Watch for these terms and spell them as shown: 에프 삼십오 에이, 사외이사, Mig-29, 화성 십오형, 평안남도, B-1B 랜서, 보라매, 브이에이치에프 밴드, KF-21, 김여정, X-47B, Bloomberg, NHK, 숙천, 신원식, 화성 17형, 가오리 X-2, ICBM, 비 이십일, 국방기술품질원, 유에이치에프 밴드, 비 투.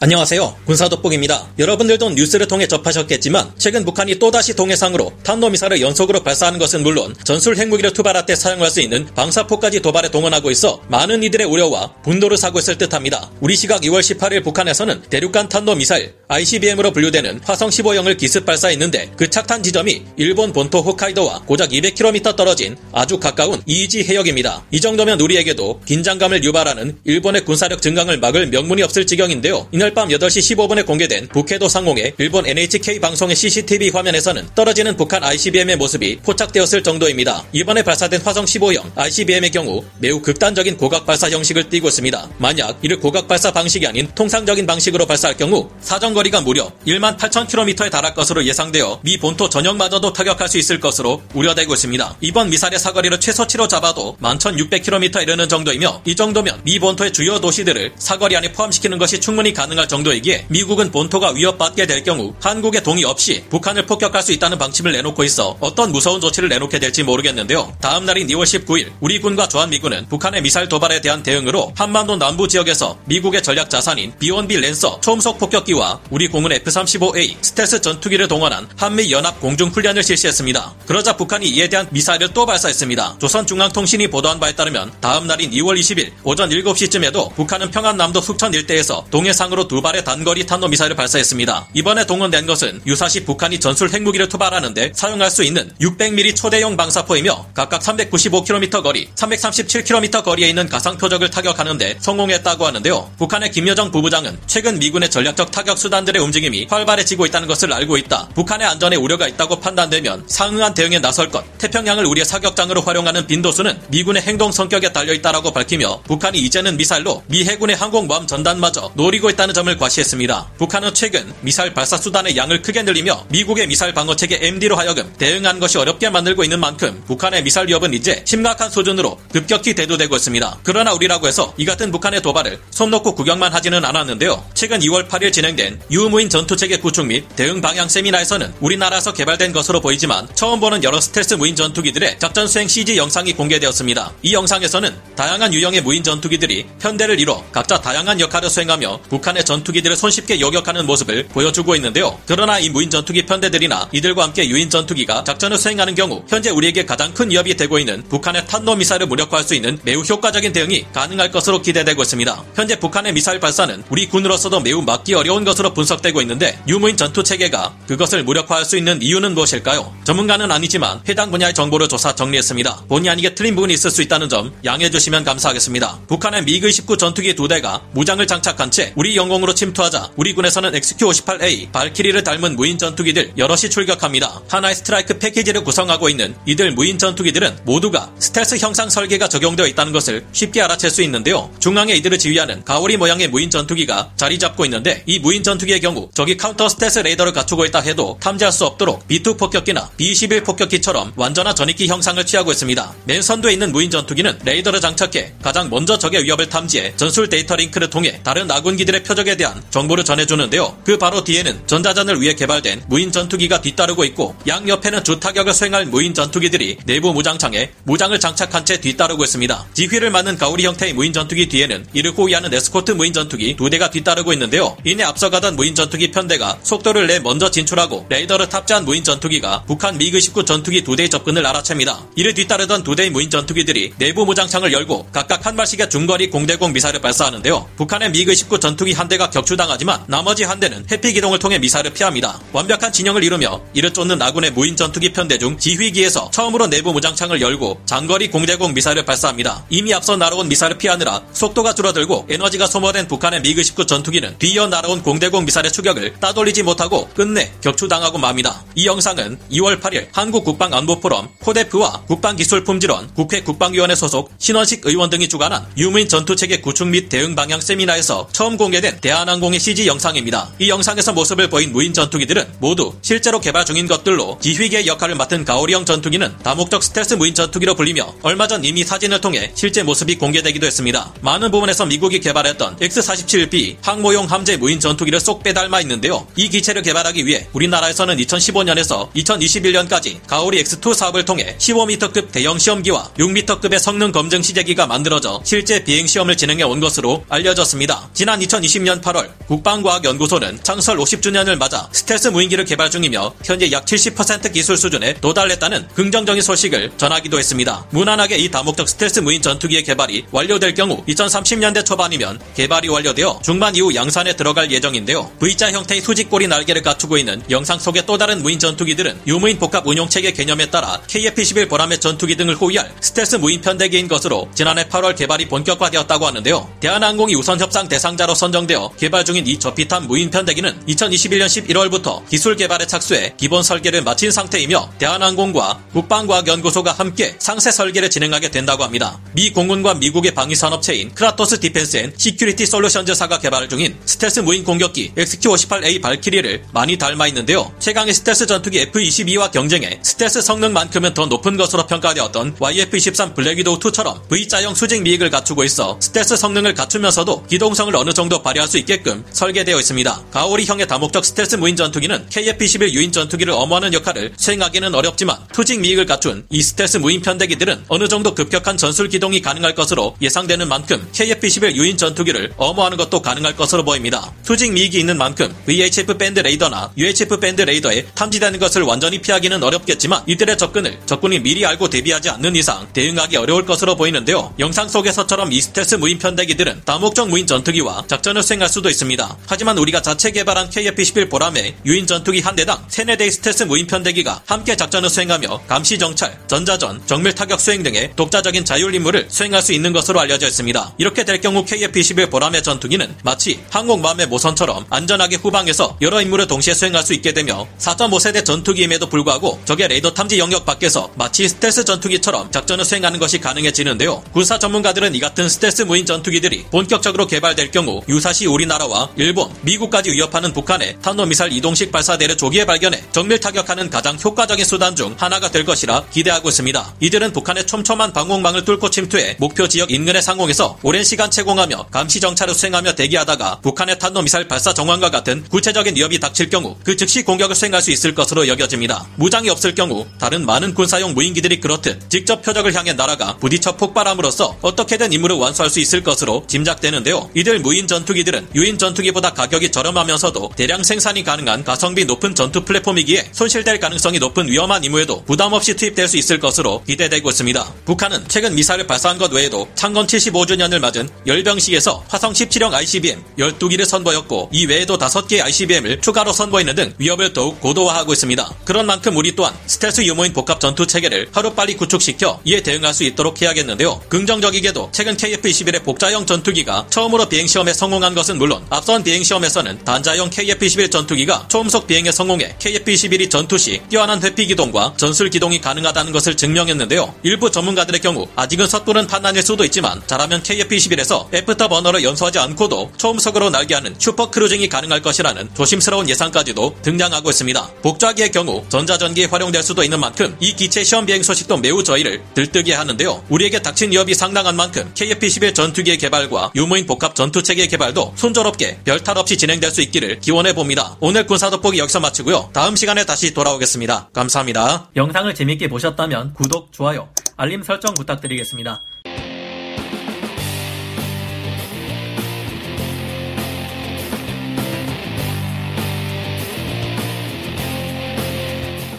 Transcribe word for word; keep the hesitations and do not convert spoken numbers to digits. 안녕하세요. 군사돋보기입니다. 여러분들도 뉴스를 통해 접하셨겠지만 최근 북한이 또다시 동해상으로 탄도미사를 연속으로 발사하는 것은 물론 전술 핵무기를 투발할 때 사용할 수 있는 방사포까지 도발에 동원하고 있어 많은 이들의 우려와 분노를 사고 있을 듯합니다. 우리 시각 이월 십팔일 북한에서는 대륙간 탄도미사일 아이씨비엠으로 분류되는 화성 십오형을 기습 발사했는데 그 착탄 지점이 일본 본토 홋카이도와 고작 이백 킬로미터 떨어진 아주 가까운 이이지 해역입니다. 이 정도면 우리에게도 긴장감을 유발하는 일본의 군사력 증강을 막을 명분이 없을 지경인데요. 이날 밤 여덟 시 십오 분에 공개된 북해도 상공의 일본 엔에이치케이 방송의 씨씨티비 화면에서는 떨어지는 북한 아이씨비엠의 모습이 포착되었을 정도입니다. 이번에 발사된 화성 십오형 아이씨비엠의 경우 매우 극단적인 고각 발사 형식을 띠고 있습니다. 만약 이를 고각 발사 방식이 아닌 통상적인 방식으로 발사할 경우 사정거리가 무려 만 팔천 킬로미터에 달할 것으로 예상되어 미 본토 전역마저도 타격할 수 있을 것으로 우려되고 있습니다. 이번 미사일의 사거리를 최소치로 잡아도 만 천육백 킬로미터에 이르는 정도이며 이 정도면 미 본토의 주요 도시들을 사거리 안에 포함시키는 것이 충분히 가능합니다. 할 정도이기에 미국은 본토가 위협받게 될 경우 한국의 동의 없이 북한을 폭격할 수 있다는 방침을 내놓고 있어 어떤 무서운 조치를 내놓게 될지 모르겠는데요. 다음 날인 이월 십구일 우리 군과 주한미군은 북한의 미사일 도발에 대한 대응으로 한반도 남부 지역에서 미국의 전략 자산인 비 원 비 랜서 초음속 폭격기와 우리 공군의 에프 삼십오 에이 스텔스 전투기를 동원한 한미 연합 공중 훈련을 실시했습니다. 그러자 북한이 이에 대한 미사일을 또 발사했습니다. 조선중앙통신이 보도한 바에 따르면 다음 날인 이월 이십일 오전 일곱 시쯤에도 북한은 평안남도 숙천 일대에서 동해상으로 두 발의 단거리 탄도미사일을 발사했습니다. 이번에 동원된 것은 유사시 북한이 전술 핵무기를 투발하는데 사용할 수 있는 육백 밀리미터 초대형 방사포이며 각각 삼백구십오 킬로미터 거리, 삼백삼십칠 킬로미터 거리에 있는 가상표적을 타격하는데 성공했다고 하는데요. 북한의 김여정 부부장은 최근 미군의 전략적 타격 수단들의 움직임이 활발해지고 있다는 것을 알고 있다. 북한의 안전에 우려가 있다고 판단되면 상응한 대응에 나설 것. 태평양을 우리의 사격장으로 활용하는 빈도수는 미군의 행동 성격에 달려있다라고 밝히며 북한이 이제는 미사일로 미 해군의 항공모함 전단마저 노리고 있다는 점을 과시했습니다. 북한은 최근 미사일 발사 수단의 양을 크게 늘리며 미국의 미사일 방어체계 엠디로 하여금 대응하는 것이 어렵게 만들고 있는 만큼 북한의 미사일 위협은 이제 심각한 수준으로 급격히 대두되고 있습니다. 그러나 우리라고 해서 이 같은 북한의 도발을 손 놓고 구경만 하지는 않았는데요. 최근 이월 팔일 진행된 유무인 전투체계 구축 및 대응 방향 세미나에서는 우리나라에서 개발된 것으로 보이지만 처음 보는 여러 스텔스 무인 전투기들의 작전 수행 씨지 영상이 공개되었습니다. 이 영상에서는 다양한 유형의 무인 전투기들이 편대를 이뤄 각자 다양한 역할을 수행하며 북한의 전투기들을 손쉽게 요격하는 모습을 보여주고 있는데요. 그러나 이 무인 전투기 편대들이나 이들과 함께 유인 전투기가 작전을 수행하는 경우 현재 우리에게 가장 큰 위협이 되고 있는 북한의 탄도미사일을 무력화할 수 있는 매우 효과적인 대응이 가능할 것으로 기대되고 있습니다. 현재 북한의 미사일 발사는 우리 군으로서도 매우 막기 어려운 것으로 분석되고 있는데 유무인 전투체계가 그것을 무력화할 수 있는 이유는 무엇일까요? 전문가는 아니지만 해당 분야의 정보를 조사 정리했습니다. 본의 아니게 틀린 부분이 있을 수 있다는 점 양해해 주시면 감사하겠습니다. 북한의 미그 이십구 전투기 두 대가 무장을 장착한 채 우리 영공 으로 침투하자 우리 군에서는 엑스 큐 오십팔 에이 발키리를 닮은 무인 전투기들 여럿이 출격합니다. 하나의 스트라이크 패키지를 구성하고 있는 이들 무인 전투기들은 모두가 스텔스 형상 설계가 적용되어 있다는 것을 쉽게 알아챌 수 있는데요. 중앙에 이들을 지휘하는 가오리 모양의 무인 전투기가 자리 잡고 있는데 이 무인 전투기의 경우 적이 카운터 스텔스 레이더를 갖추고 있다 해도 탐지할 수 없도록 비 투 폭격기나 비 이십일 폭격기처럼 완전한 전익기 형상을 취하고 있습니다. 맨 선두에 있는 무인 전투기는 레이더를 장착해 가장 먼저 적의 위협을 탐지해 전술 데이터 링크를 통해 다른 아군기들의 표적 에 대한 정보를 전해주는데요. 그 바로 뒤에는 전자전을 위해 개발된 무인 전투기가 뒤따르고 있고 양옆에는 주타격을 수행할 무인 전투기들이 내부 무장창에 무장을 장착한 채 뒤따르고 있습니다. 지휘를 맡는 가오리 형태의 무인 전투기 뒤에는 이를 호위하는 에스코트 무인 전투기 두 대가 뒤따르고 있는데요. 이내 앞서가던 무인 전투기 편대가 속도를 내 먼저 진출하고 레이더를 탑재한 무인 전투기가 북한 미그 이십구 전투기 두 대의 접근을 알아챕니다. 이를 뒤따르던 두 대의 무인 전투기들이 내부 무장창을 열고 각각 한 발씩의 중거리 공대공 미사일을 발사하는데요. 북한의 미그 이십구 전투기 한 대 가 격추당하지만 나머지 한 대는 해피 기동을 통해 미사를 피합니다. 완벽한 진영을 이루며 이를 쫓는 아군의 무인 전투기 편대 중 지휘기에서 처음으로 내부 무장창을 열고 장거리 공대공 미사일을 발사합니다. 이미 앞서 날아온 미사일을 피하느라 속도가 줄어들고 에너지가 소모된 북한의 미그 이십구 전투기는 뒤이어 날아온 공대공 미사일의 추격을 따돌리지 못하고 끝내 격추당하고 맙니다. 이 영상은 이월 팔일 한국국방안보포럼 코데프와 국방기술품질원 국회 국방위원회 소속 신원식 의원 등이 주관한 유무인 전투체계 구축 및 대응 방향 세미나에서 처음 공개된 보도된 대한항공의 씨지 영상입니다. 이 영상에서 모습을 보인 무인 전투기들은 모두 실제로 개발 중인 것들로 지휘계의 역할을 맡은 가오리형 전투기는 다목적 스텔스 무인 전투기로 불리며 얼마 전 이미 사진을 통해 실제 모습이 공개되기도 했습니다. 많은 부분에서 미국이 개발했던 엑스 사십칠 비 항모용 함재 무인 전투기를 쏙 빼닮아 있는데요. 이 기체를 개발하기 위해 우리나라에서는 이천십오년에서 이천이십일년까지 가오리 엑스 투 사업을 통해 십오 미터급 대형 시험기와 육 미터급의 성능 검증 시제기가 만들어져 실제 비행 시험을 진행해 온 것으로 알려졌습니다. 지난 이천이십년 팔월 국방과학연구소는 창설 오십주년을 맞아 스텔스 무인기를 개발 중이며 현재 약 칠십 퍼센트 기술 수준에 도달했다는 긍정적인 소식을 전하기도 했습니다. 무난하게 이 다목적 스텔스 무인 전투기의 개발이 완료될 경우 이천삼십년대 초반이면 개발이 완료되어 중반 이후 양산에 들어갈 예정인데요. V자 형태의 수직꼬리 날개를 갖추고 있는 영상 속의 또 다른 무인 전투기들은 유무인 복합 운용체계 개념에 따라 케이에프 이십일 보라매 전투기 등을 호위할 스텔스 무인 편대기인 것으로 지난해 팔월 개발이 본격화되었다고 하는데요. 대한항공이 우선 협상 대상자로 선정되어 개발 중인 이 저피탄 무인 편대기는 이천이십일년 십일월부터 기술 개발에 착수해 기본 설계를 마친 상태이며 대한항공과 국방과학연구소가 함께 상세 설계를 진행하게 된다고 합니다. 미 공군과 미국의 방위산업체인 크라토스 디펜스 앤 시큐리티 솔루션즈사가 개발 중인 스텔스 무인 공격기 엑스 큐 오십팔 에이 발키리를 많이 닮아있는데요. 최강의 스텔스 전투기 에프 이십이와 경쟁해 스텔스 성능만큼은 더 높은 것으로 평가되었던 와이에프 이십삼 블랙위도우 투처럼 V자형 수직 미익을 갖추고 있어 스텔스 성능을 갖추면서도 기동성을 어느 정도 발휘할 수 있게끔 설계되어 있습니다. 가오리형의 다목적 스텔스 무인 전투기는 케이에프 이십일 유인 전투기를 엄호하는 역할을 수행하기는 어렵지만 수직 미익을 갖춘 이 스텔스 무인 편대기들은 어느 정도 급격한 전술 기동이 가능할 것으로 예상되는 만큼 케이에프 이십일 유인 전투기를 엄호하는 것도 가능할 것으로 보입니다. 수직 미익이 있는 만큼 브이에이치에프 밴드 레이더나 유에이치에프 밴드 레이더에 탐지되는 것을 완전히 피하기는 어렵겠지만 이들의 접근을 적군이 미리 알고 대비하지 않는 이상 대응하기 어려울 것으로 보이는데요. 영상 속에서처럼 이 스텔스 무인 편대기들은 다목적 무인 전투기와 작전을 수행할 수도 있습니다. 하지만 우리가 자체 개발한 케이에프 이십일 보라매 유인 전투기 한 대당 세네 대의 스텔스 무인 편대기가 함께 작전을 수행하며 감시 정찰, 전자전, 정밀 타격 수행 등의 독자적인 자율 임무를 수행할 수 있는 것으로 알려져 있습니다. 이렇게 될 경우 케이에프 이십일 보라매 전투기는 마치 항공모함의 모선처럼 안전하게 후방에서 여러 임무를 동시에 수행할 수 있게 되며 사 점 오 세대 전투기임에도 불구하고 적의 레이더 탐지 영역 밖에서 마치 스텔스 전투기처럼 작전을 수행하는 것이 가능해지는데요. 군사 전문가들은 이 같은 스텔스 무인 전투기들이 본격적으로 개발될 경우 유사시 우리나라와 일본, 미국까지 위협하는 북한의 탄도미사일 이동식 발사대를 조기에 발견해 정밀 타격하는 가장 효과적인 수단 중 하나가 될 것이라 기대하고 있습니다. 이들은 북한의 촘촘한 방공망을 뚫고 침투해 목표 지역 인근의 상공에서 오랜 시간 채공하며 감시 정찰을 수행하며 대기하다가 북한의 탄도미사일 발사 정황과 같은 구체적인 위협이 닥칠 경우 그 즉시 공격을 수행할 수 있을 것으로 여겨집니다. 무장이 없을 경우 다른 많은 군사용 무인기들이 그렇듯 직접 표적을 향해 날아가 부딪혀 폭발함으로써 어떻게든 임무를 완수할 수 있을 것으로 짐작되는데요. 이들 무인 전투기들은 유인 전투기보다 가격이 저렴하면서도 대량 생산이 가능한 가성비 높은 전투 플랫폼이기에 손실될 가능성이 높은 위험한 임무에도 부담없이 투입될 수 있을 것으로 기대되고 있습니다. 북한은 최근 미사일을 발사한 것 외에도 창건 칠십오주년을 맞은 열병식에서 화성 십칠형 아이씨비엠 열두기를 선보였고 이 외에도 다섯개의 아이씨비엠을 추가로 선보이는 등 위협을 더욱 고도화하고 있습니다. 그런 만큼 우리 또한 스텔스 유무인 복합 전투 체계를 하루빨리 구축시켜 이에 대응할 수 있도록 해야겠는데요. 긍정적이게도 최근 케이에프 이십일의 복자형 전투기가 처음으로 비행시험에 성공한 것은 물론 앞선 비행시험에서는 단자형 케이에프 이십일 전투기가 초음속 비행에 성공해 케이에프 이십일이 전투 시 뛰어난 회피기동과 전술기동이 가능하다는 것을 증명했는데요. 일부 전문가들의 경우 아직은 섣부른 판단일 수도 있지만 잘하면 케이에프 이십일에서 애프터버너를 연소하지 않고도 초음속으로 날개하는 슈퍼크루징이 가능할 것이라는 조심스러운 예상까지도 등장하고 있습니다. 복좌기의 경우 전자전기에 활용될 수도 있는 만큼 이 기체 시험 비행 소식도 매우 저희를 들뜨게 하는데요. 우리에게 닥친 위협이 상당한 만큼 케이에프 이십일 전투기의 개발과 유무인 복합 전투체계의 개발도 순조롭게 별탈 없이 진행될 수 있기를 기원해봅니다. 오늘 군사돋보기 여기서 마치고요. 다음 시간에 다시 돌아오겠습니다. 감사합니다. 영상을 재밌게 보셨다면 구독, 좋아요, 알림 설정 부탁드리겠습니다.